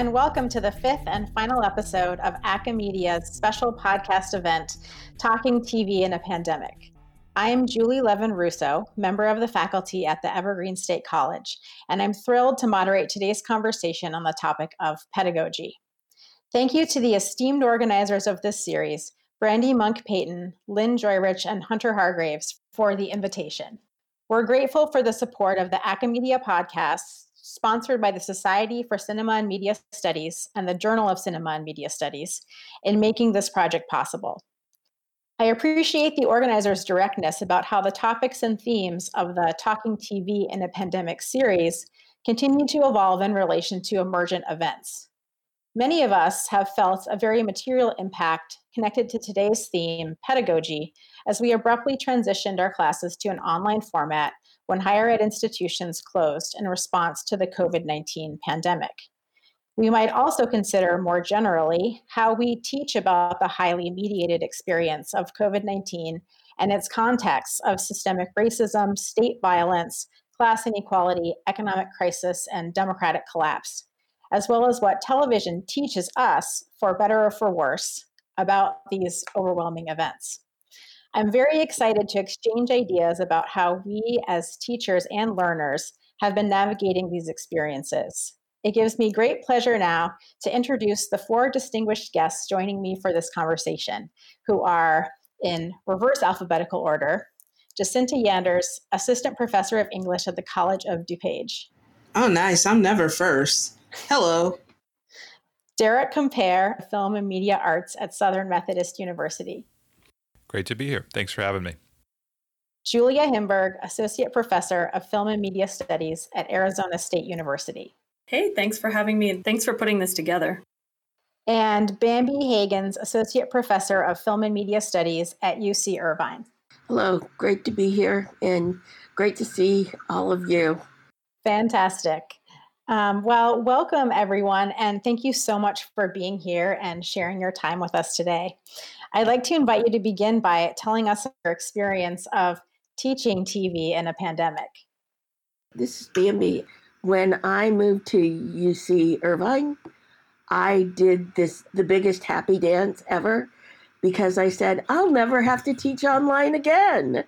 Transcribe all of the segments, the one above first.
and welcome to the fifth and final episode of AcaMedia's special podcast event, Talking TV in a Pandemic. I am Julie Levin-Russo, member of the faculty at the Evergreen State College, and I'm thrilled to moderate today's conversation on the topic of pedagogy. Thank you to the esteemed organizers of this series, Brandy Monk-Payton, Lynn Joyrich, and Hunter Hargraves, for the invitation. We're grateful for the support of the AcaMedia podcast, sponsored by the Society for Cinema and Media Studies and the Journal of Cinema and Media Studies, in making this project possible. I appreciate the organizers' directness about how the topics and themes of the Talking TV in a Pandemic series continue to evolve in relation to emergent events. Many of us have felt a very material impact connected to today's theme, pedagogy, as we abruptly transitioned our classes to an online format when higher ed institutions closed in response to the COVID-19 pandemic. We might also consider more generally how we teach about the highly mediated experience of COVID-19 and its contexts of systemic racism, state violence, class inequality, economic crisis, and democratic collapse, as well as what television teaches us, for better or for worse, about these overwhelming events. I'm very excited to exchange ideas about how we as teachers and learners have been navigating these experiences. It gives me great pleasure now to introduce the four distinguished guests joining me for this conversation, who are, in reverse alphabetical order, Jacinta Yanders, Assistant Professor of English at the College of DuPage. Oh, nice. I'm never first. Hello. Derek Comper, Film and Media Arts at Southern Methodist University. Great to be here. Thanks for having me. Julia Himberg, Associate Professor of Film and Media Studies at Arizona State University. Hey, thanks for having me, and thanks for putting this together. And Bambi Haggins, Associate Professor of Film and Media Studies at UC Irvine. Hello. Great to be here, and great to see all of you. Fantastic. Well, welcome everyone, and thank you so much for being here and sharing your time with us today. I'd like to invite you to begin by telling us your experience of teaching TV in a pandemic. This is Bambi. When I moved to UC Irvine, I did the biggest happy dance ever, because I said, I'll never have to teach online again.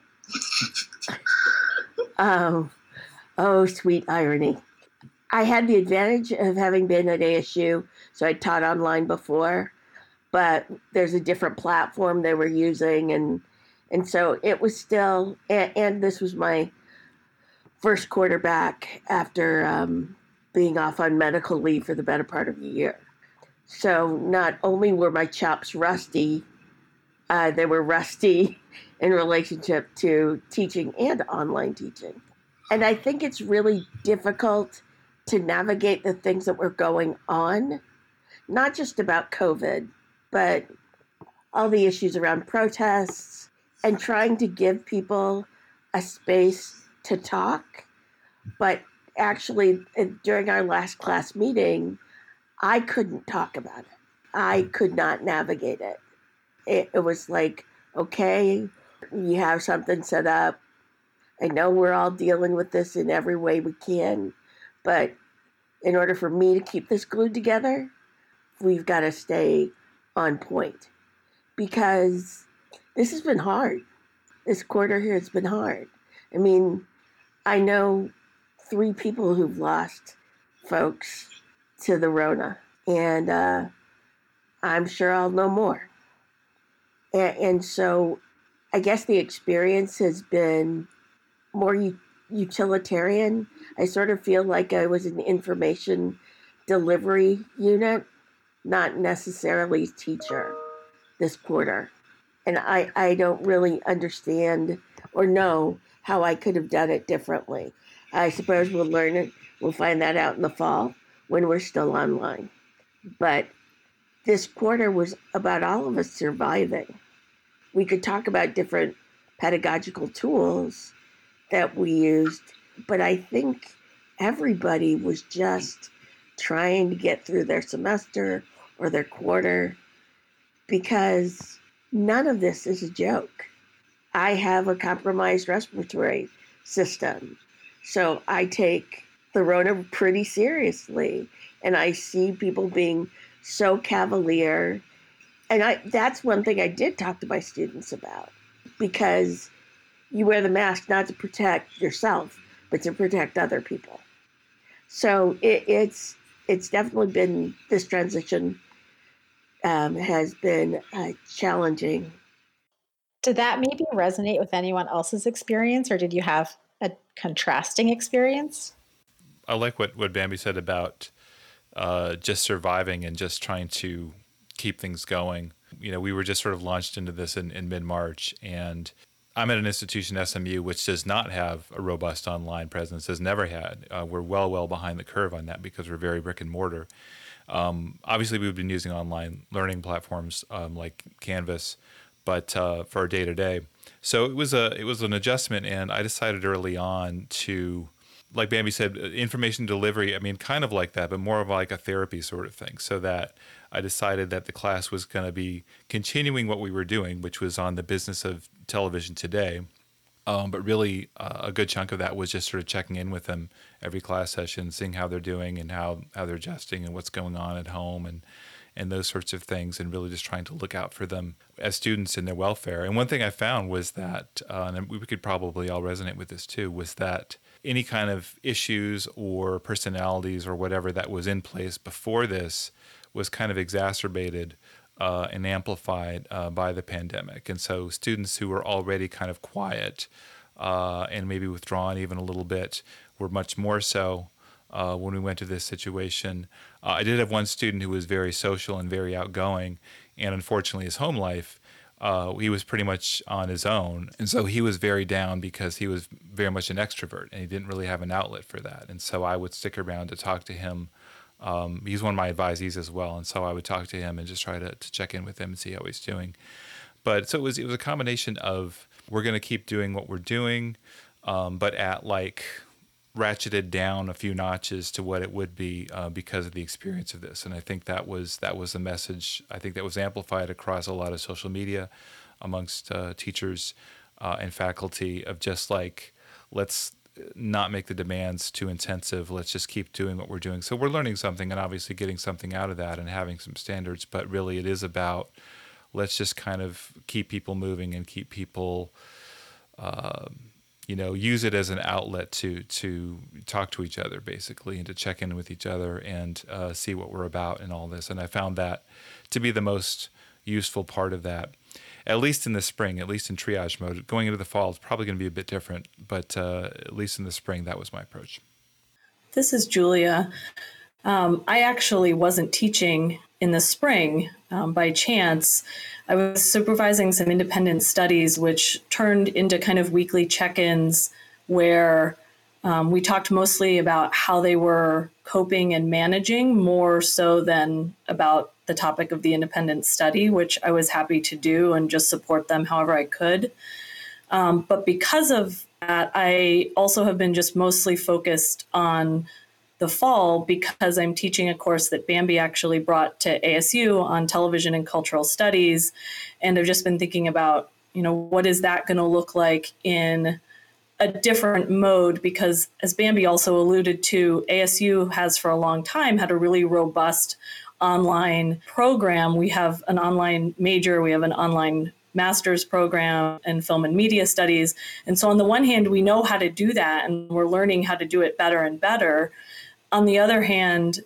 Oh, sweet irony. I had the advantage of having been at ASU, so I taught online before, but there's a different platform they were using, and so it was still, and this was my first quarter back after being off on medical leave for the better part of a year. So not only were my chops rusty, they were rusty in relationship to teaching and online teaching. And I think it's really difficult to navigate the things that were going on, not just about COVID, but all the issues around protests and trying to give people a space to talk. But actually, during our last class meeting, I couldn't talk about it. I could not navigate it. It was like, okay, you have something set up. I know we're all dealing with this in every way we can, but in order for me to keep this glued together, we've got to stay on point, because this has been hard. This quarter here has been hard. I mean, I know 3 people who've lost folks to the Rona, and I'm sure I'll know more. And so I guess the experience has been more utilitarian. I sort of feel like I was an information delivery unit, not necessarily teacher this quarter. And I don't really understand or know how I could have done it differently. I suppose we'll learn it. We'll find that out in the fall when we're still online. But this quarter was about all of us surviving. We could talk about different pedagogical tools that we used, but I think everybody was just trying to get through their semester or their quarter, because none of this is a joke. I have a compromised respiratory system, so I take the Rona pretty seriously. And I see people being so cavalier. And that's one thing I did talk to my students about, because you wear the mask not to protect yourself, but to protect other people. So it's definitely been, this transition has been challenging. Did that maybe resonate with anyone else's experience, or did you have a contrasting experience? I like what Bambi said about just surviving and just trying to keep things going. You know, we were just sort of launched into this in mid-March, and I'm at an institution, SMU, which does not have a robust online presence, has never had. We're well behind the curve on that because we're very brick and mortar. Obviously, we've been using online learning platforms like Canvas, but for our day-to-day. So it was an adjustment, and I decided early on to, like Bambi said, information delivery, I mean, kind of like that, but more of like a therapy sort of thing, so that I decided that the class was going to be continuing what we were doing, which was on the business of television today. But really, a good chunk of that was just sort of checking in with them every class session, seeing how they're doing and how they're adjusting and what's going on at home and those sorts of things, and really just trying to look out for them as students and their welfare. And one thing I found was that, and we could probably all resonate with this too, was that any kind of issues or personalities or whatever that was in place before this was kind of exacerbated and amplified by the pandemic. And so students who were already kind of quiet and maybe withdrawn even a little bit were much more so when we went to this situation. I did have one student who was very social and very outgoing, and unfortunately his home life, he was pretty much on his own. And so he was very down because he was very much an extrovert and he didn't really have an outlet for that. And so I would stick around to talk to him. He's one of my advisees as well. And so I would talk to him and just try to check in with him and see how he's doing. But so it was a combination of, we're going to keep doing what we're doing, but at like ratcheted down a few notches to what it would be because of the experience of this. And I think that was the message. I think that was amplified across a lot of social media amongst teachers and faculty, of just like, let's not make the demands too intensive. Let's just keep doing what we're doing. So we're learning something and obviously getting something out of that and having some standards, but really it is about, let's just kind of keep people moving and keep people use it as an outlet to talk to each other, basically, and to check in with each other and see what we're about in all this. And I found that to be the most useful part of that, at least in the spring, at least in triage mode. Going into the fall, it's probably going to be a bit different, but at least in the spring, that was my approach. This is Julia. I actually wasn't teaching in the spring by chance. I was supervising some independent studies, which turned into kind of weekly check-ins where we talked mostly about how they were coping and managing, more so than about the topic of the independent study, which I was happy to do and just support them however I could. But because of that, I also have been just mostly focused on the fall, because I'm teaching a course that Bambi actually brought to ASU on television and cultural studies. And I've just been thinking about, what is that going to look like in a different mode? Because as Bambi also alluded to, ASU has for a long time had a really robust online program. We have an online major, we have an online master's program in film and media studies. And so on the one hand, we know how to do that and we're learning how to do it better and better. On the other hand,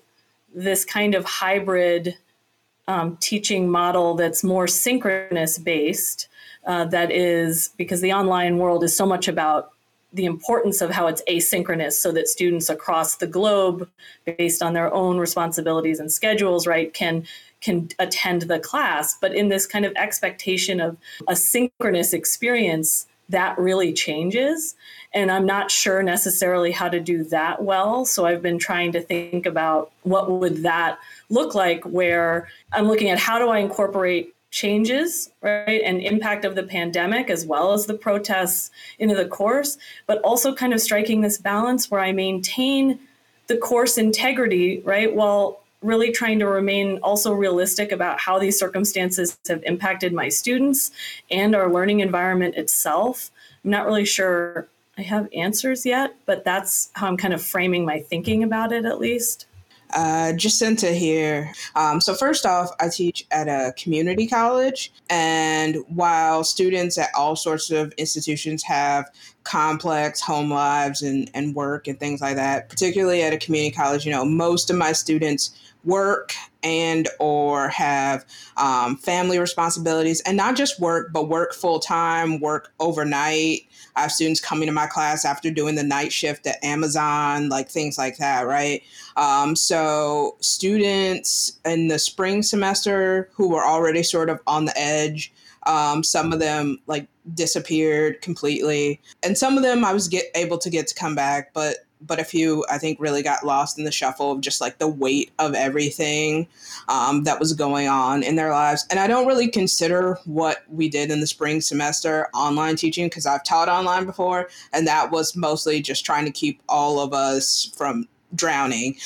this kind of hybrid teaching model that's more synchronous based, that is because the online world is so much about the importance of how it's asynchronous, so that students across the globe, based on their own responsibilities and schedules, right, can attend the class. But in this kind of expectation of a synchronous experience, that really changes. And I'm not sure necessarily how to do that well. So I've been trying to think about what would that look like, where I'm looking at how do I incorporate changes, right, and impact of the pandemic as well as the protests into the course, but also kind of striking this balance where I maintain the course integrity, right, while really trying to remain also realistic about how these circumstances have impacted my students and our learning environment itself. I'm not really sure I have answers yet, but that's how I'm kind of framing my thinking about it, at least. Jacinta here. So first off, I teach at a community college, and while students at all sorts of institutions have complex home lives and work and things like that, particularly at a community college, you know, most of my students work and or have family responsibilities, and not just work, but work full time, work overnight. I have students coming to my class after doing the night shift at Amazon, like things like that, right? So students in the spring semester who were already sort of on the edge, some of them like disappeared completely. And some of them I was able to come back, but a few, I think, really got lost in the shuffle of just like the weight of everything that was going on in their lives. And I don't really consider what we did in the spring semester online teaching, because I've taught online before, and that was mostly just trying to keep all of us from drowning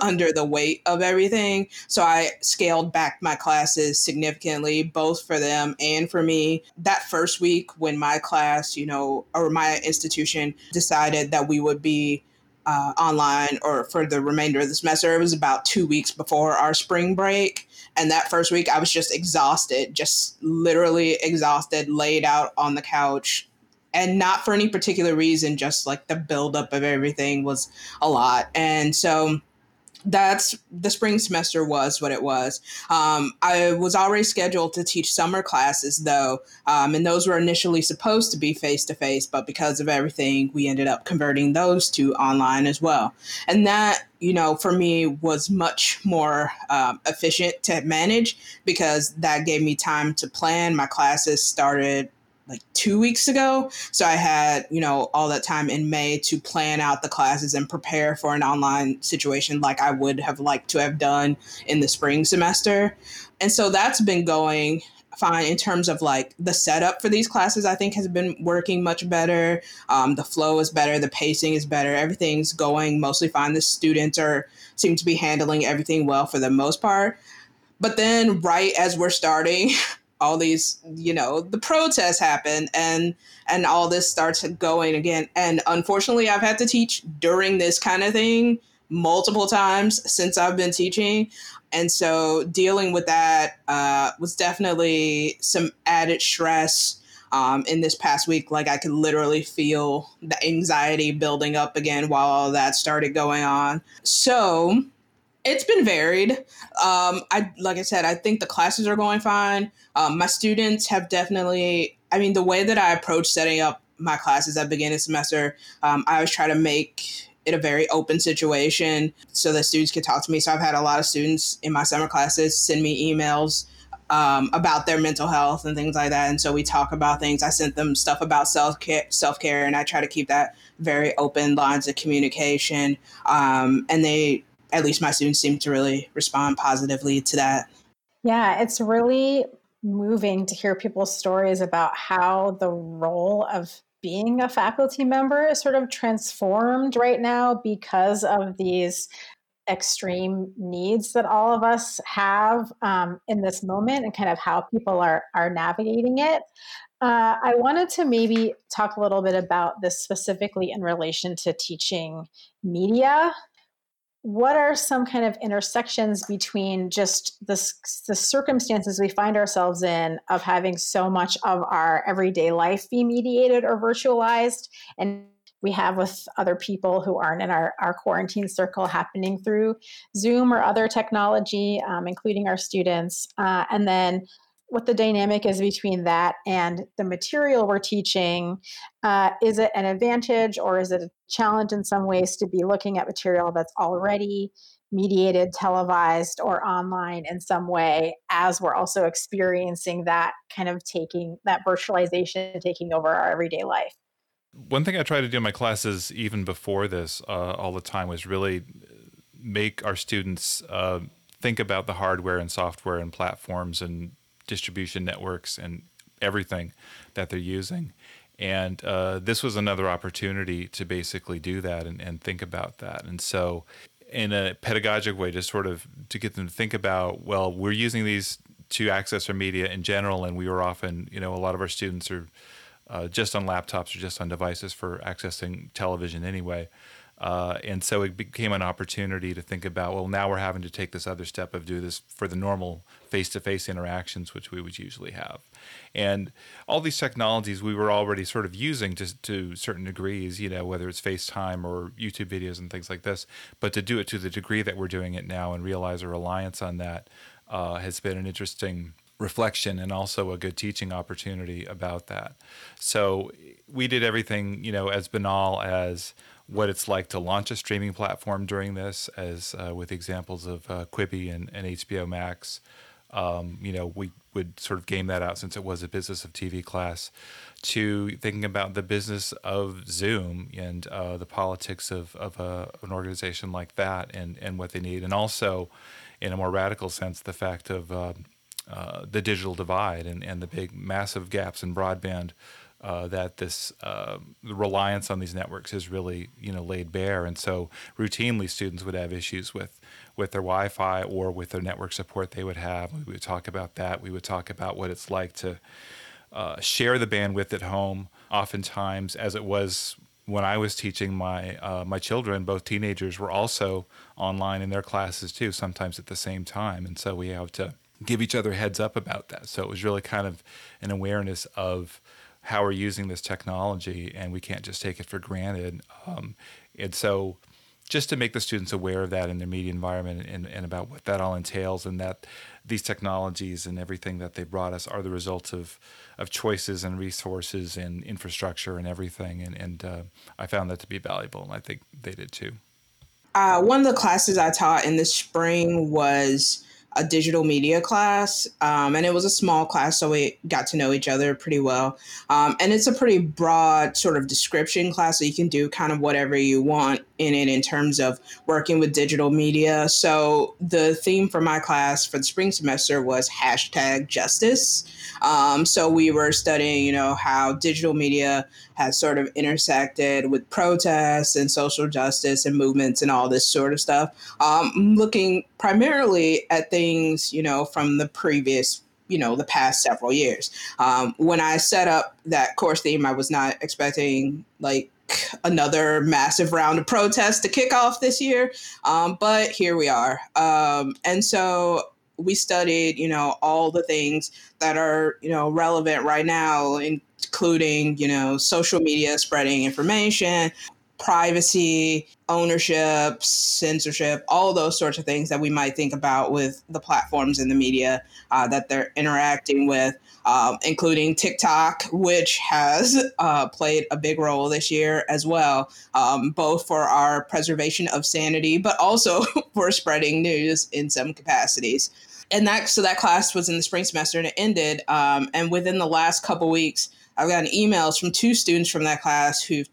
under the weight of everything. So I scaled back my classes significantly, both for them and for me. That first week when my class, you know, or my institution decided that we would be online or for the remainder of the semester, it was about 2 weeks before our spring break. And that first week I was just exhausted, just literally exhausted, laid out on the couch. And not for any particular reason, just like the buildup of everything was a lot. And so that's the spring semester was what it was. I was already scheduled to teach summer classes, though, and those were initially supposed to be face-to-face, but because of everything, we ended up converting those to online as well. And that, you know, for me was much more efficient to manage, because that gave me time to plan. My classes started like 2 weeks ago. So I had, you know, all that time in May to plan out the classes and prepare for an online situation like I would have liked to have done in the spring semester. And so that's been going fine in terms of like the setup for these classes, I think has been working much better. The flow is better. The pacing is better. Everything's going mostly fine. The students seem to be handling everything well for the most part. But then right as we're starting, all these, you know, the protests happen and all this starts going again. And unfortunately, I've had to teach during this kind of thing multiple times since I've been teaching. And so dealing with that was definitely some added stress in this past week. Like I could literally feel the anxiety building up again while all that started going on. So it's been varied. I think the classes are going fine. My students have definitely, I mean, the way that I approach setting up my classes at the beginning of the semester, I always try to make it a very open situation so that students can talk to me. So I've had a lot of students in my summer classes send me emails about their mental health and things like that. And so we talk about things. I sent them stuff about self-care, and I try to keep that very open lines of communication. And they, at least my students, seem to really respond positively to that. Yeah, it's really moving to hear people's stories about how the role of being a faculty member is sort of transformed right now because of these extreme needs that all of us have in this moment, and kind of how people are navigating it. I wanted to maybe talk a little bit about this specifically in relation to teaching media. What are some kind of intersections between just the circumstances we find ourselves in of having so much of our everyday life be mediated or virtualized, and we have with other people who aren't in our quarantine circle happening through Zoom or other technology, including our students, and then what the dynamic is between that and the material we're teaching. Is it an advantage or is it a challenge in some ways to be looking at material that's already mediated, televised, or online in some way, as we're also experiencing that kind of taking, that virtualization taking over our everyday life? One thing I try to do in my classes, even before this all the time, was really make our students think about the hardware and software and platforms and distribution networks and everything that they're using. And this was another opportunity to basically do that and think about that. And so in a pedagogic way, just sort of to get them to think about, well, we're using these to access our media in general. And we were often, you know, a lot of our students are just on laptops or just on devices for accessing television anyway. And so it became an opportunity to think about, well, now we're having to take this other step of do this for the normal face-to-face interactions, which we would usually have. And all these technologies we were already sort of using to certain degrees, you know, whether it's FaceTime or YouTube videos and things like this, but to do it to the degree that we're doing it now and realize our reliance on that has been an interesting reflection and also a good teaching opportunity about that. So we did everything, you know, as banal as what it's like to launch a streaming platform during this, as with examples of Quibi and HBO Max. You know, we would sort of game that out since it was a business of TV class, to thinking about the business of Zoom and the politics of an organization like that and what they need. And also, in a more radical sense, the fact of the digital divide and the big massive gaps in broadband that this reliance on these networks is really, you know, laid bare. And so routinely students would have issues with their Wi-Fi or with their network support they would have. We would talk about that. We would talk about what it's like to share the bandwidth at home. Oftentimes, as it was when I was teaching my my children, both teenagers were also online in their classes too, sometimes at the same time. And so we have to give each other heads up about that. So it was really kind of an awareness of how we're using this technology, and we can't just take it for granted. And so just to make the students aware of that in their media environment and about what that all entails, and that these technologies and everything that they brought us are the results of choices and resources and infrastructure and everything. And I found that to be valuable, and I think they did too. One of the classes I taught in the spring was a digital media class, and it was a small class, so we got to know each other pretty well. And it's a pretty broad sort of description class, so you can do kind of whatever you want in it in terms of working with digital media. So the theme for my class for the spring semester was #justice. So we were studying, you know, how digital media has sort of intersected with protests and social justice and movements and all this sort of stuff. Looking primarily at things, you know, from the previous, you know, the past several years. When I set up that course theme, I was not expecting like another massive round of protests to kick off this year. But here we are. And so we studied, you know, all the things that are, you know, relevant right now, including, you know, social media spreading information, privacy, ownership, censorship, all those sorts of things that we might think about with the platforms and the media that they're interacting with, including TikTok, which has played a big role this year as well, both for our preservation of sanity, but also for spreading news in some capacities. And that class was in the spring semester and it ended. And within the last couple weeks, I've gotten emails from two students from that class who've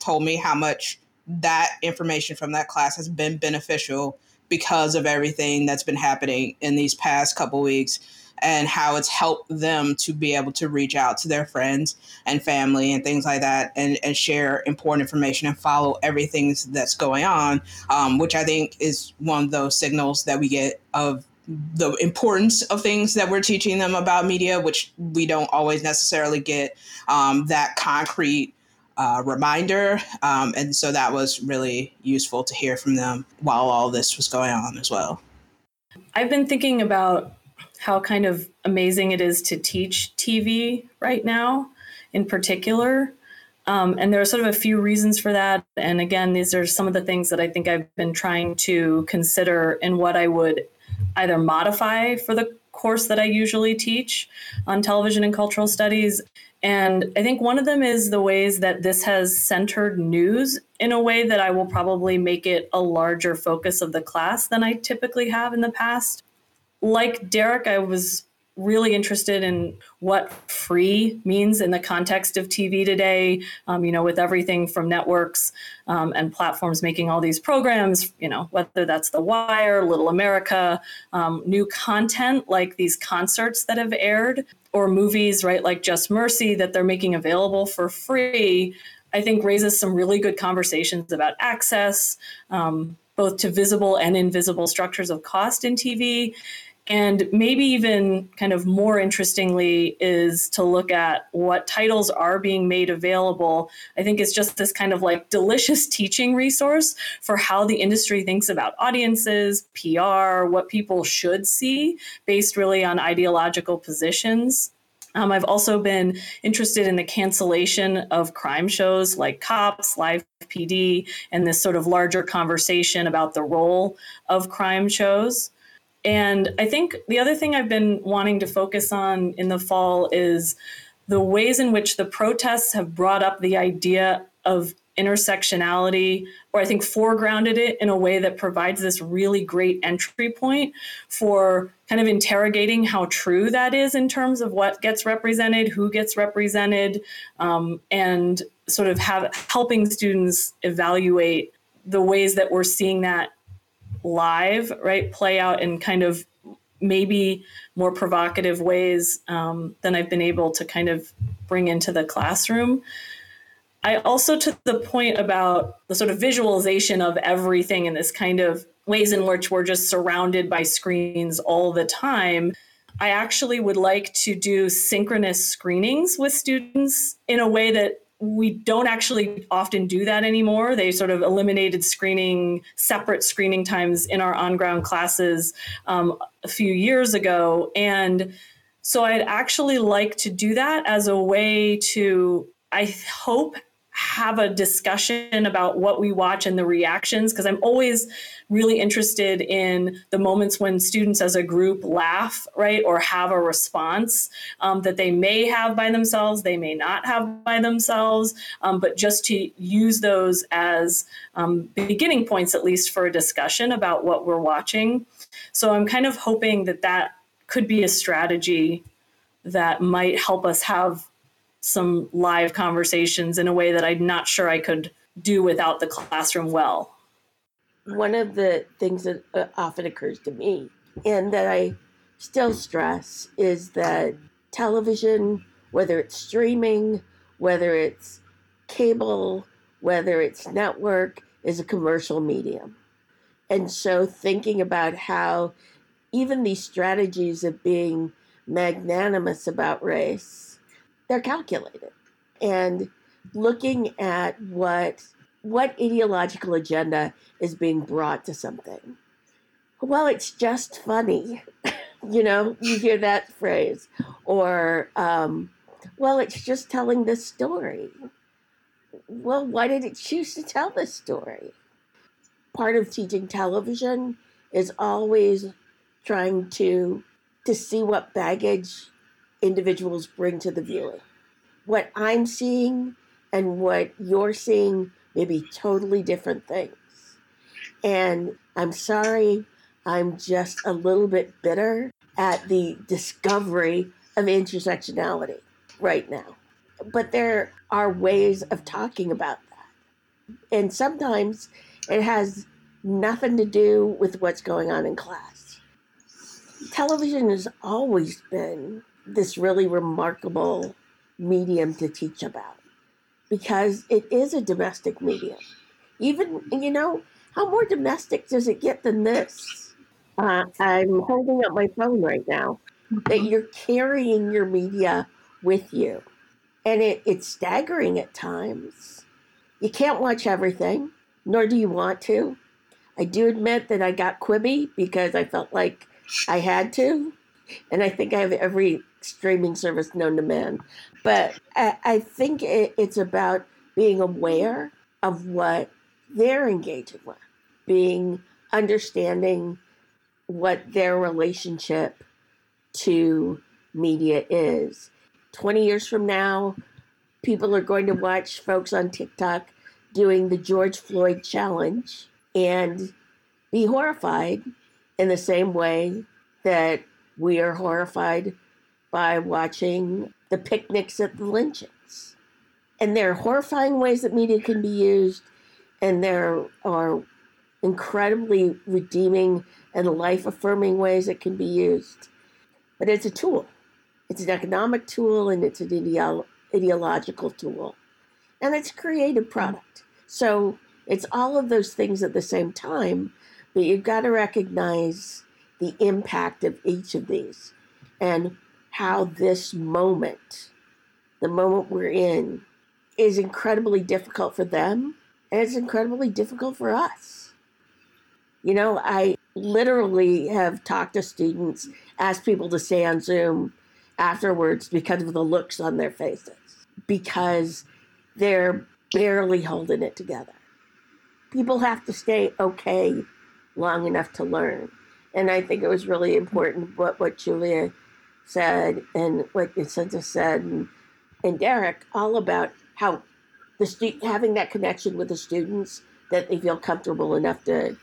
told me how much that information from that class has been beneficial because of everything that's been happening in these past couple weeks, and how it's helped them to be able to reach out to their friends and family and things like that, and share important information and follow everything that's going on, which I think is one of those signals that we get of the importance of things that we're teaching them about media, which we don't always necessarily get that concrete reminder. And so that was really useful to hear from them while all this was going on as well. I've been thinking about how kind of amazing it is to teach TV right now in particular. And there are sort of a few reasons for that. And again, these are some of the things that I think I've been trying to consider in what I would either modify for the course that I usually teach on television and cultural studies. And I think one of them is the ways that this has centered news in a way that I will probably make it a larger focus of the class than I typically have in the past. Like Derek, I was really interested in what free means in the context of TV today, you know, with everything from networks and platforms making all these programs, you know, whether that's The Wire, Little America, new content like these concerts that have aired, or movies, right, like Just Mercy that they're making available for free, I think raises some really good conversations about access, both to visible and invisible structures of cost in TV. And maybe even kind of more interestingly is to look at what titles are being made available. I think it's just this kind of like delicious teaching resource for how the industry thinks about audiences, PR, what people should see based really on ideological positions. I've also been interested in the cancellation of crime shows like Cops, Live PD, and this sort of larger conversation about the role of crime shows. And I think the other thing I've been wanting to focus on in the fall is the ways in which the protests have brought up the idea of intersectionality, or I think foregrounded it in a way that provides this really great entry point for kind of interrogating how true that is in terms of what gets represented, who gets represented, and sort of helping students evaluate the ways that we're seeing that live, right, play out in kind of maybe more provocative ways than I've been able to kind of bring into the classroom. I also, to the point about the sort of visualization of everything and this kind of ways in which we're just surrounded by screens all the time, I actually would like to do synchronous screenings with students in a way that we don't actually often do that anymore. They sort of eliminated screening, separate screening times in our on-ground classes a few years ago. And so I'd actually like to do that as a way to, I hope, have a discussion about what we watch and the reactions, because I'm always really interested in the moments when students as a group laugh, right, or have a response that they may have by themselves, they may not have by themselves, but just to use those as beginning points, at least for a discussion about what we're watching. So I'm kind of hoping that that could be a strategy that might help us have some live conversations in a way that I'm not sure I could do without the classroom well. One of the things that often occurs to me and that I still stress is that television, whether it's streaming, whether it's cable, whether it's network, is a commercial medium. And so thinking about how even these strategies of being magnanimous about race, they're calculated, and looking at what ideological agenda is being brought to something. Well, it's just funny. You know, you hear that phrase, or, well, it's just telling this story. Well, why did it choose to tell this story? Part of teaching television is always trying to see what baggage individuals bring to the viewing. What I'm seeing and what you're seeing may be totally different things. And I'm sorry, I'm just a little bit bitter at the discovery of intersectionality right now. But there are ways of talking about that. And sometimes it has nothing to do with what's going on in class. Television has always been this really remarkable medium to teach about, because it is a domestic medium. Even, you know, how more domestic does it get than this? I'm holding up my phone right now, that you're carrying your media with you. And it's staggering at times. You can't watch everything, nor do you want to. I do admit that I got Quibi because I felt like I had to. And I think I have every streaming service known to man. But I think it's about being aware of what they're engaging with, being understanding what their relationship to media is. 20 years from now, people are going to watch folks on TikTok doing the George Floyd challenge and be horrified in the same way that we are horrified by watching the picnics at the lynchings. And there are horrifying ways that media can be used, and there are incredibly redeeming and life-affirming ways it can be used. But it's a tool. It's an economic tool, and it's an ideological tool. And it's a creative product. So it's all of those things at the same time, but you've got to recognize the impact of each of these and how this moment, the moment we're in, is incredibly difficult for them and it's incredibly difficult for us. You know, I literally have talked to students, asked people to stay on Zoom afterwards because of the looks on their faces, because they're barely holding it together. People have to stay okay long enough to learn. And I think it was really important what Julia said and what Jacinta said and Derek, all about how the having that connection with the students that they feel comfortable enough to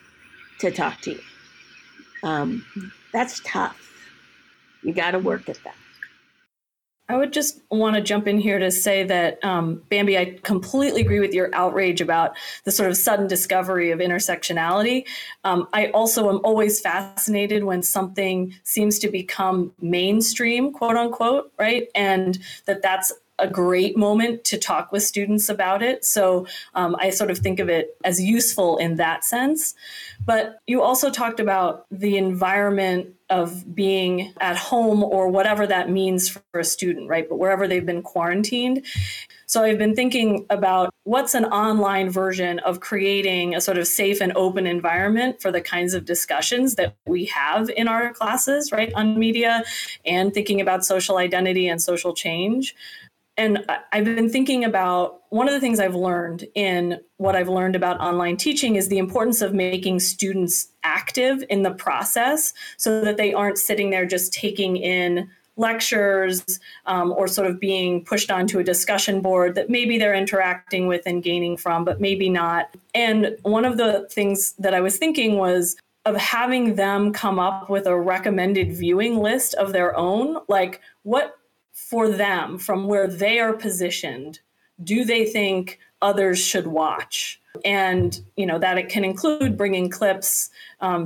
talk to you. That's tough. You got to work at that. I would just want to jump in here to say that, Bambi, I completely agree with your outrage about the sort of sudden discovery of intersectionality. I also am always fascinated when something seems to become mainstream, quote unquote, right? And that's a great moment to talk with students about it. So I sort of think of it as useful in that sense. But you also talked about the environment of being at home or whatever that means for a student, right? But wherever they've been quarantined. So I've been thinking about what's an online version of creating a sort of safe and open environment for the kinds of discussions that we have in our classes, right, on media, and thinking about social identity and social change. And I've been thinking about one of the things I've learned in what I've learned about online teaching is the importance of making students active in the process so that they aren't sitting there just taking in lectures or sort of being pushed onto a discussion board that maybe they're interacting with and gaining from, but maybe not. And one of the things that I was thinking was of having them come up with a recommended viewing list of their own, like what for them, from where they are positioned, do they think others should watch? And, you know, that it can include bringing clips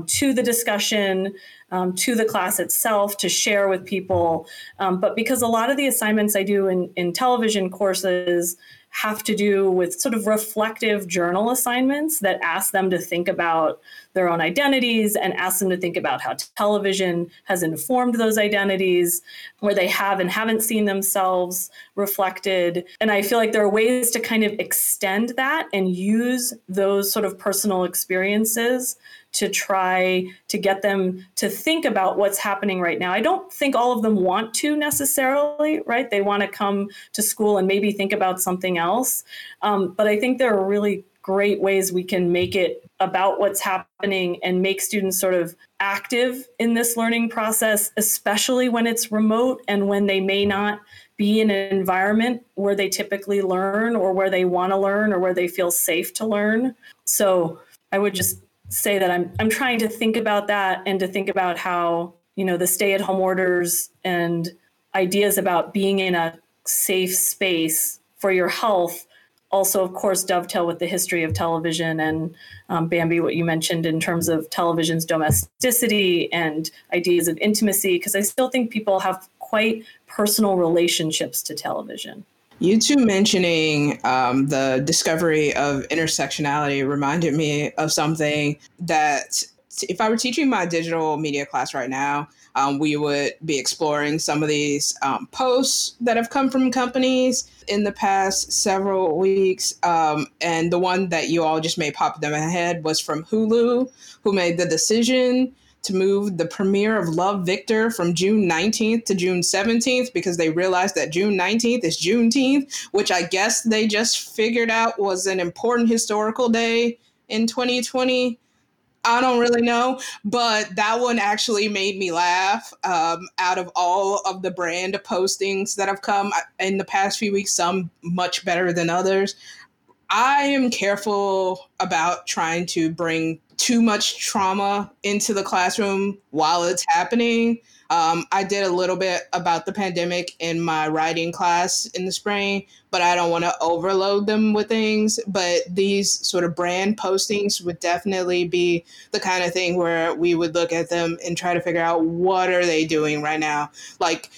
to the discussion, to the class itself, to share with people. But because a lot of the assignments I do in television courses have to do with sort of reflective journal assignments that ask them to think about their own identities and ask them to think about how television has informed those identities, where they have and haven't seen themselves reflected. And I feel like there are ways to kind of extend that and use those sort of personal experiences to try to get them to think about what's happening right now. I don't think all of them want to necessarily, right? They want to come to school and maybe think about something else. But I think there are really great ways we can make it about what's happening and make students sort of active in this learning process, especially when it's remote and when they may not be in an environment where they typically learn or where they want to learn or where they feel safe to learn. So I would just say that I'm trying to think about that and to think about how, you know, the stay-at-home orders and ideas about being in a safe space for your health also, of course, dovetail with the history of television and Bambi, what you mentioned in terms of television's domesticity and ideas of intimacy, because I still think people have quite personal relationships to television. You two mentioning the discovery of intersectionality reminded me of something that if I were teaching my digital media class right now, we would be exploring some of these posts that have come from companies in the past several weeks. And the one that you all just made pop in my head was from Hulu, who made the decision to move the premiere of Love, Victor from June 19th to June 17th because they realized that June 19th is Juneteenth, which I guess they just figured out was an important historical day in 2020. I don't really know, but that one actually made me laugh. Out of all of the brand postings that have come in the past few weeks, some much better than others, I am careful about trying to bring too much trauma into the classroom while it's happening. I did a little bit about the pandemic in my writing class in the spring, but I don't want to overload them with things. But these sort of brand postings would definitely be the kind of thing where we would look at them and try to figure out what are they doing right now? Like,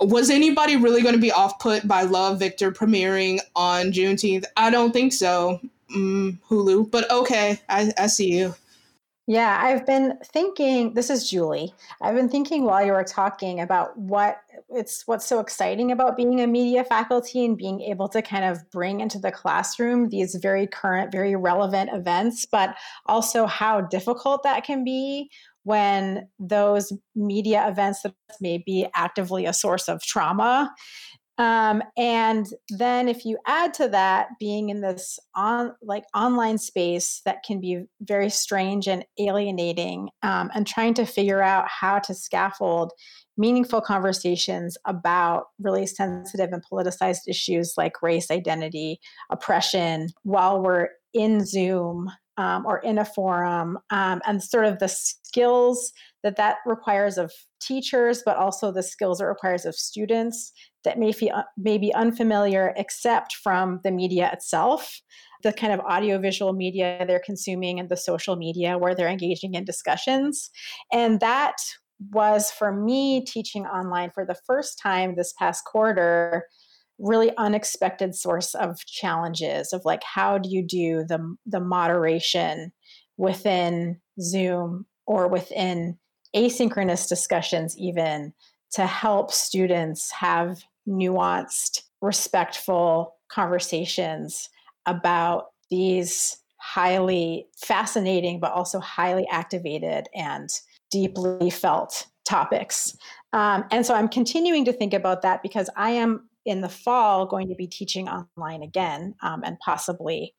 was anybody really going to be off-put by Love, Victor premiering on Juneteenth? I don't think so, Hulu, but okay, I see you. Yeah, I've been thinking, this is Julie. I've been thinking while you were talking about what's so exciting about being a media faculty and being able to kind of bring into the classroom these very current, very relevant events, but also how difficult that can be when those media events that may be actively a source of trauma. And then if you add to that being in this online space that can be very strange and alienating, and trying to figure out how to scaffold meaningful conversations about really sensitive and politicized issues like race, identity, oppression, while we're in Zoom, or in a forum, and sort of the skills that requires of teachers, but also the skills it requires of students that may be unfamiliar except from the media itself, the kind of audiovisual media they're consuming and the social media where they're engaging in discussions. And that was, for me, teaching online for the first time this past quarter, really unexpected source of challenges of like, how do you do the moderation within Zoom or within asynchronous discussions even to help students have nuanced, respectful conversations about these highly fascinating, but also highly activated and deeply felt topics. And so I'm continuing to think about that because I am in the fall going to be teaching online again, and possibly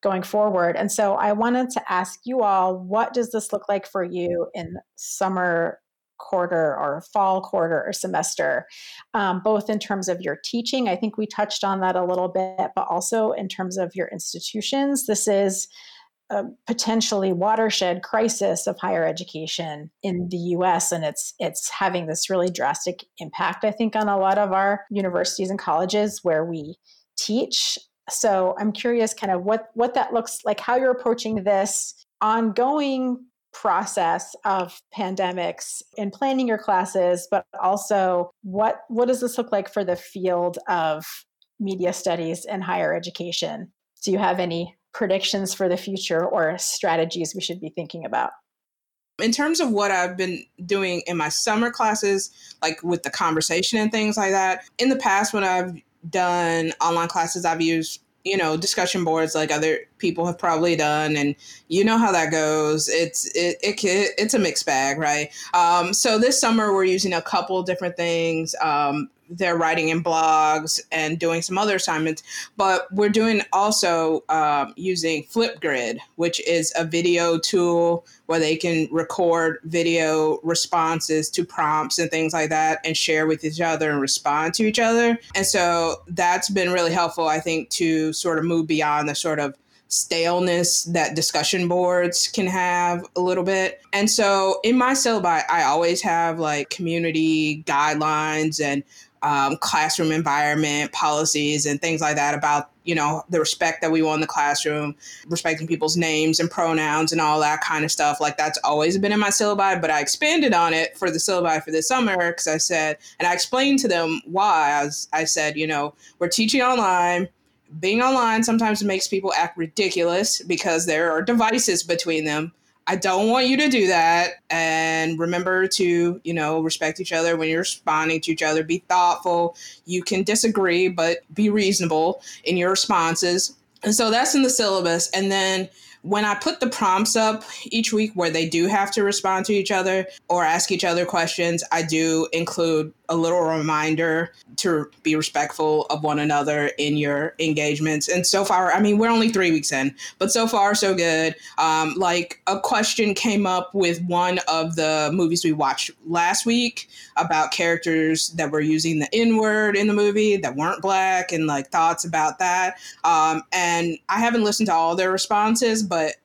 going forward. And so I wanted to ask you all, what does this look like for you in summer quarter or fall quarter or semester, both in terms of your teaching? I think we touched on that a little bit, but also in terms of your institutions. This is a potentially watershed crisis of higher education in the U.S., and it's having this really drastic impact, I think, on a lot of our universities and colleges where we teach. So I'm curious kind of what that looks like, how you're approaching this ongoing process of pandemics and planning your classes, but also what does this look like for the field of media studies and higher education? Do you have any predictions for the future or strategies we should be thinking about? In terms of what I've been doing in my summer classes, like with the conversation and things like that, in the past when I've done online classes, I've used discussion boards like other people have probably done. And you know how that goes. It's a mixed bag, right? So this summer we're using a couple different things. They're writing in blogs and doing some other assignments, but we're doing also using Flipgrid, which is a video tool where they can record video responses to prompts and things like that and share with each other and respond to each other. And so that's been really helpful, I think, to sort of move beyond the sort of staleness that discussion boards can have a little bit. And so in my syllabi, I always have like community guidelines and classroom environment policies and things like that about, the respect that we want in the classroom, respecting people's names and pronouns and all that kind of stuff. Like that's always been in my syllabi, but I expanded on it for the syllabi for this summer because I said, and I explained to them why. I said, we're teaching online. Being online sometimes makes people act ridiculous because there are devices between them. I don't want you to do that. And remember to, respect each other when you're responding to each other. Be thoughtful. You can disagree, but be reasonable in your responses. And so that's in the syllabus. And then when I put the prompts up each week where they do have to respond to each other or ask each other questions, I do include a little reminder to be respectful of one another in your engagements. And so far, we're only 3 weeks in, but so far, so good. Like a question came up with one of the movies we watched last week about characters that were using the N-word in the movie that weren't Black and like thoughts about that. And I haven't listened to all their responses, but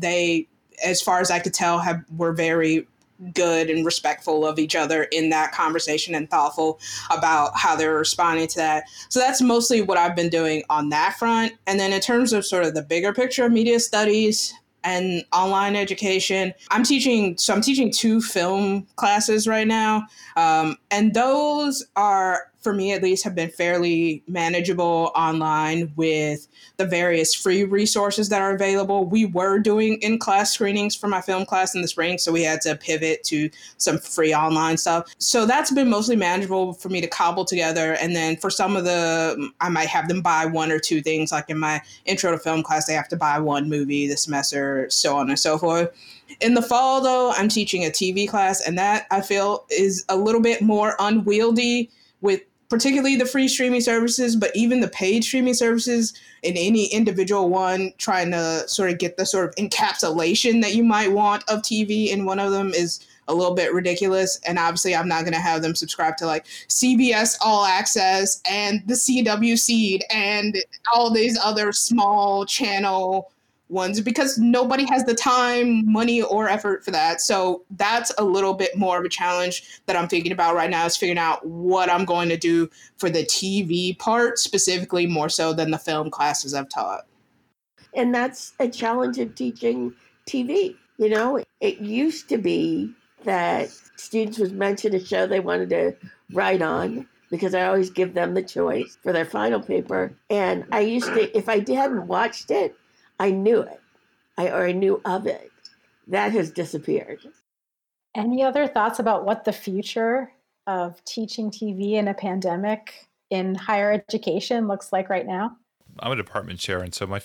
they, as far as I could tell, were very good and respectful of each other in that conversation and thoughtful about how they're responding to that. So that's mostly what I've been doing on that front. And then in terms of sort of the bigger picture of media studies and online education, I'm teaching two film classes right now. And those are for me at least, have been fairly manageable online with the various free resources that are available. We were doing in-class screenings for my film class in the spring, so we had to pivot to some free online stuff. So that's been mostly manageable for me to cobble together. And then for some of the, I might have them buy one or two things, like in my intro to film class, they have to buy one movie this semester, so on and so forth. In the fall, though, I'm teaching a TV class, and that I feel is a little bit more unwieldy with particularly the free streaming services, but even the paid streaming services in any individual one, trying to sort of get the sort of encapsulation that you might want of TV in one of them is a little bit ridiculous. And obviously I'm not going to have them subscribe to like CBS All Access and the CW Seed and all these other small channel ones, because nobody has the time, money, or effort for that. So that's a little bit more of a challenge that I'm thinking about right now, is figuring out what I'm going to do for the TV part specifically, more so than the film classes I've taught. And that's a challenge of teaching TV. You know, it used to be that students would mention a show they wanted to write on, because I always give them the choice for their final paper. And I used to, if I hadn't watched it, I knew it, or I knew of it. That has disappeared. Any other thoughts about what the future of teaching TV in a pandemic in higher education looks like right now? I'm a department chair, and so our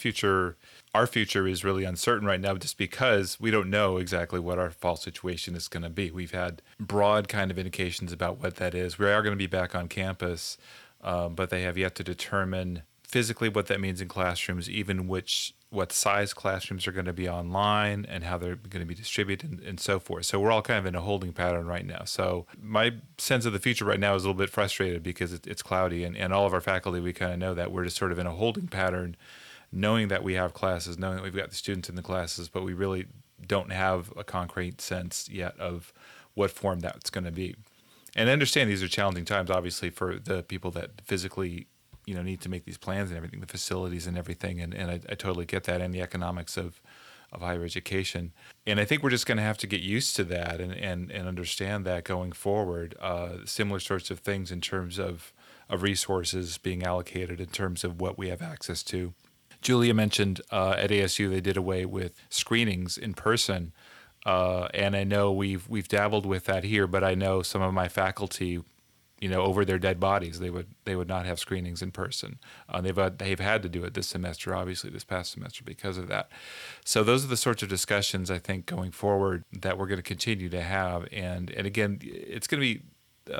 future is really uncertain right now, just because we don't know exactly what our fall situation is going to be. We've had broad kind of indications about what that is. We are going to be back on campus, but they have yet to determine physically what that means in classrooms, even what size classrooms are going to be online and how they're going to be distributed and so forth. So we're all kind of in a holding pattern right now. So my sense of the future right now is a little bit frustrated because it's cloudy, and all of our faculty, we kind of know that we're just sort of in a holding pattern, knowing that we have classes, knowing that we've got the students in the classes, but we really don't have a concrete sense yet of what form that's going to be. And I understand these are challenging times, obviously, for the people that physically need to make these plans and everything, the facilities and everything. And I totally get that, and the economics of higher education. And I think we're just going to have to get used to that and understand that going forward, similar sorts of things in terms of resources being allocated, in terms of what we have access to. Julia mentioned at ASU, they did away with screenings in person. And I know we've dabbled with that here, but I know some of my faculty, over their dead bodies, they would not have screenings in person. They've had to do it this semester, obviously this past semester, because of that. So those are the sorts of discussions, I think, going forward that we're going to continue to have. And again, it's going to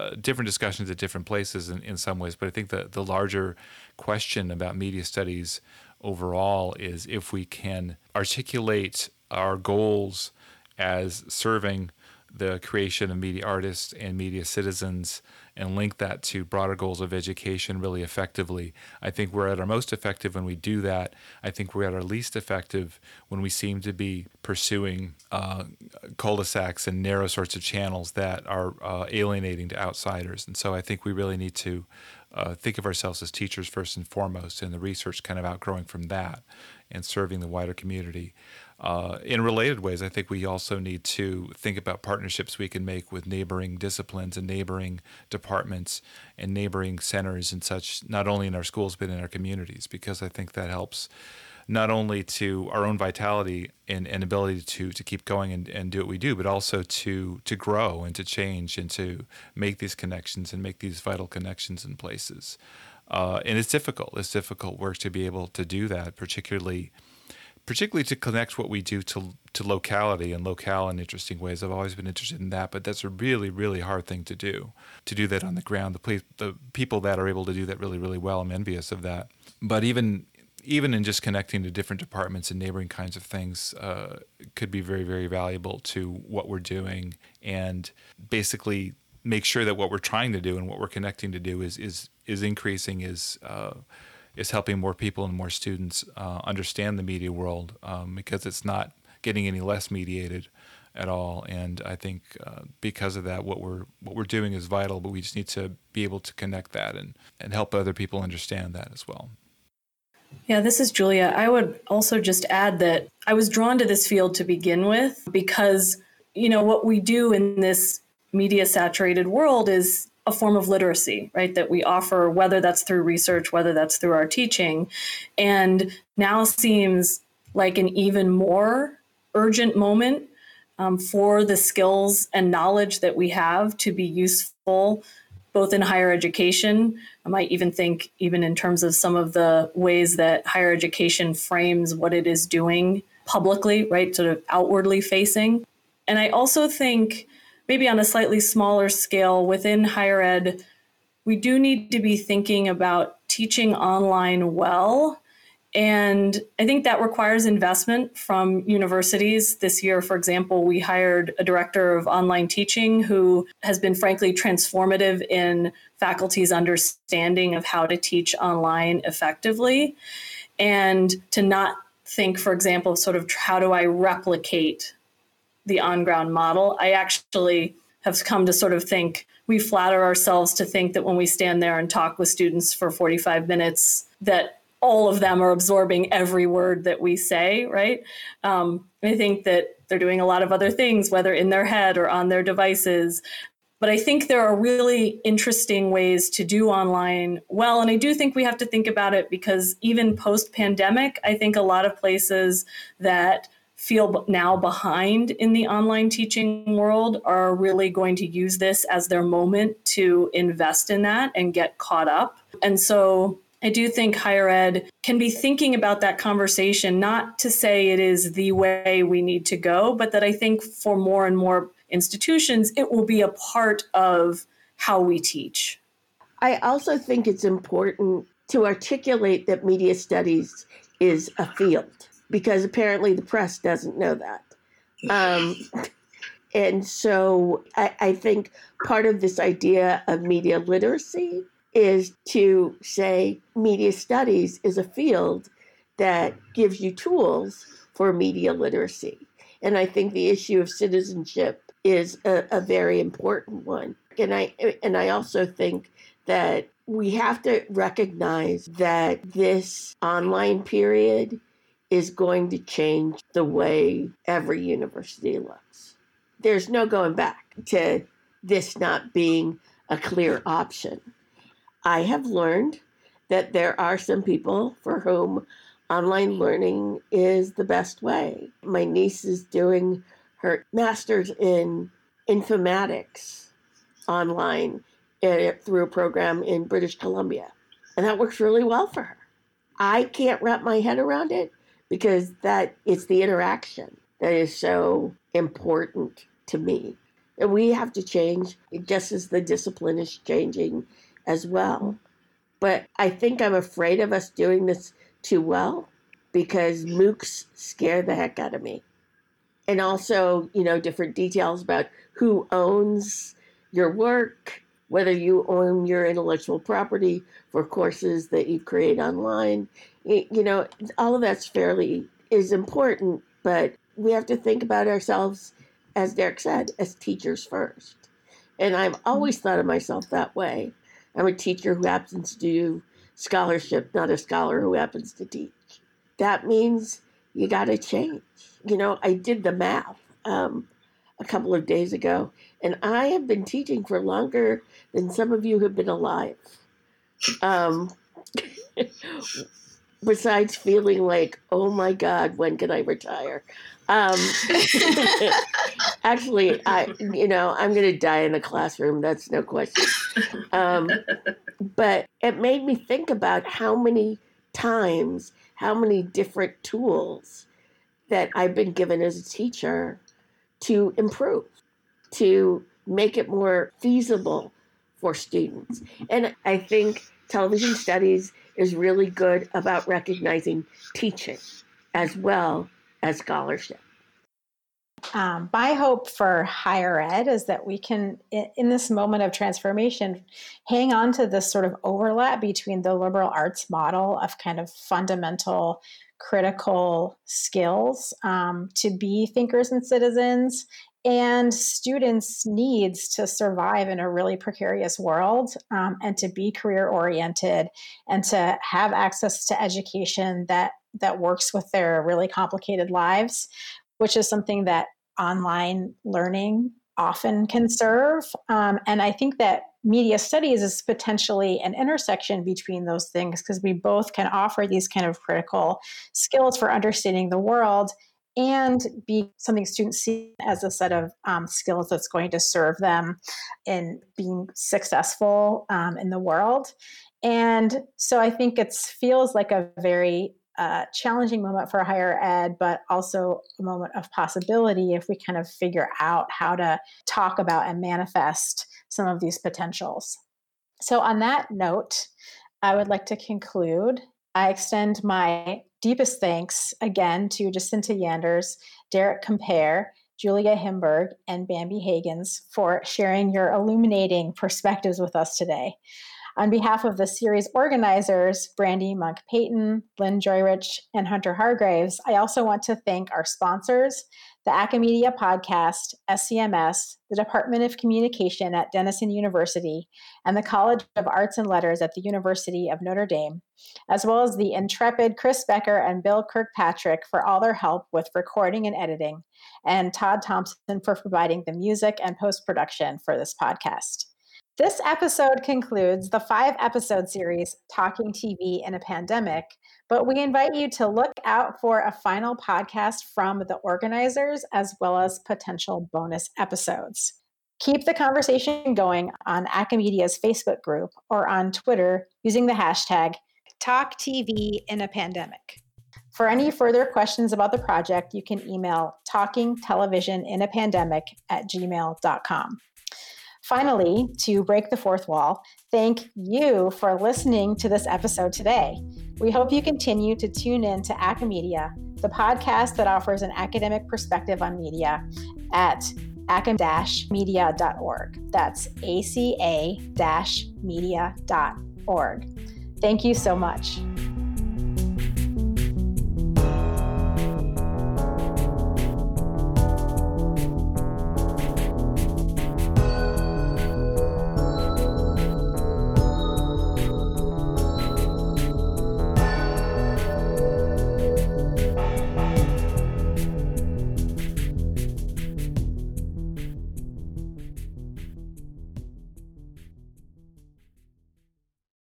be different discussions at different places in some ways. But I think the larger question about media studies overall is if we can articulate our goals as serving the creation of media artists and media citizens, and link that to broader goals of education really effectively. I think we're at our most effective when we do that. I think we're at our least effective when we seem to be pursuing cul-de-sacs and narrow sorts of channels that are alienating to outsiders. And so I think we really need to think of ourselves as teachers first and foremost, and the research kind of outgrowing from that and serving the wider community. In related ways, I think we also need to think about partnerships we can make with neighboring disciplines and neighboring departments and neighboring centers and such, not only in our schools, but in our communities, because I think that helps not only to our own vitality and ability to keep going and do what we do, but also to grow and to change and to make these connections and make these vital connections in places. And it's difficult. It's difficult work to be able to do that, particularly to connect what we do to locality and locale in interesting ways. I've always been interested in that, but that's a really, really hard thing to do that on the ground. The people that are able to do that really, really well, I'm envious of that. But even in just connecting to different departments and neighboring kinds of things could be very, very valuable to what we're doing, and basically make sure that what we're trying to do and what we're connecting to do is increasing, is helping more people and more students understand the media world, because it's not getting any less mediated at all. And I think because of that, what we're doing is vital, but we just need to be able to connect that and help other people understand that as well. Yeah, this is Julia. I would also just add that I was drawn to this field to begin with because, what we do in this media saturated world is a form of literacy, right, that we offer, whether that's through research, whether that's through our teaching, and now seems like an even more urgent moment for the skills and knowledge that we have to be useful both in higher education. I might even think even in terms of some of the ways that higher education frames what it is doing publicly, right, sort of outwardly facing. And I also think maybe on a slightly smaller scale within higher ed, we do need to be thinking about teaching online well. And I think that requires investment from universities. This year, for example, we hired a director of online teaching who has been frankly transformative in faculty's understanding of how to teach online effectively, and to not think, for example, of sort of how do I replicate the on-ground model. I actually have come to sort of think, we flatter ourselves to think that when we stand there and talk with students for 45 minutes, that all of them are absorbing every word that we say, right? I think that they're doing a lot of other things, whether in their head or on their devices. But I think there are really interesting ways to do online well. And I do think we have to think about it because even post-pandemic, I think a lot of places that feel now behind in the online teaching world are really going to use this as their moment to invest in that and get caught up. And so I do think higher ed can be thinking about that conversation, not to say it is the way we need to go, but that I think for more and more institutions, it will be a part of how we teach. I also think it's important to articulate that media studies is a field, because apparently the press doesn't know that. And so I think part of this idea of media literacy is to say media studies is a field that gives you tools for media literacy. And I think the issue of citizenship is a very important one. And I also think that we have to recognize that this online period is going to change the way every university looks. There's no going back to this not being a clear option. I have learned that there are some people for whom online learning is the best way. My niece is doing her master's in informatics online through a program in British Columbia, and that works really well for her. I can't wrap my head around it, because that it's the interaction that is so important to me. And we have to change just as the discipline is changing as well. But I think I'm afraid of us doing this too well, because MOOCs scare the heck out of me. And also, you know, different details about who owns your work, whether you own your intellectual property for courses that you create online. You know, all of that's is important, but we have to think about ourselves, as Derek said, as teachers first. And I've always thought of myself that way. I'm a teacher who happens to do scholarship, not a scholar who happens to teach. That means you got to change. You know, I did the math a couple of days ago, and I have been teaching for longer than some of you have been alive. Besides feeling like, oh my God, when can I retire? Actually, I'm going to die in the classroom. That's no question. But it made me think about how many different tools that I've been given as a teacher to improve, to make it more feasible for students. And I think television studies is really good about recognizing teaching as well as scholarship. My hope for higher ed is that we can, in this moment of transformation, hang on to this sort of overlap between the liberal arts model of kind of fundamental critical skills to be thinkers and citizens, and students' needs to survive in a really precarious world, and to be career-oriented and to have access to education that works with their really complicated lives, which is something that online learning often can serve. And I think that media studies is potentially an intersection between those things, because we both can offer these kind of critical skills for understanding the world and be something students see as a set of skills that's going to serve them in being successful in the world. And so I think it feels like a very challenging moment for higher ed, but also a moment of possibility if we kind of figure out how to talk about and manifest some of these potentials. So on that note, I would like to conclude. I extend my deepest thanks again to Jacinta Yanders, Derek Comper, Julia Himberg, and Bambi Haggins for sharing your illuminating perspectives with us today. On behalf of the series organizers, Brandy Monk-Payton, Lynn Joyrich, and Hunter Hargraves, I also want to thank our sponsors, the AcaMedia Podcast, SCMS, the Department of Communication at Denison University, and the College of Arts and Letters at the University of Notre Dame, as well as the intrepid Chris Becker and Bill Kirkpatrick for all their help with recording and editing, and Todd Thompson for providing the music and post-production for this podcast. This episode concludes the 5-episode series, Talking TV in a Pandemic, but we invite you to look out for a final podcast from the organizers as well as potential bonus episodes. Keep the conversation going on AcaMedia's Facebook group or on Twitter using the hashtag #TalkTVinAPandemic. For any further questions about the project, you can email talkingtelevisioninapandemic@gmail.com. Finally, to break the fourth wall, thank you for listening to this episode today. We hope you continue to tune in to AcaMedia, the podcast that offers an academic perspective on media at acam-media.org. That's aca-media.org. Thank you so much.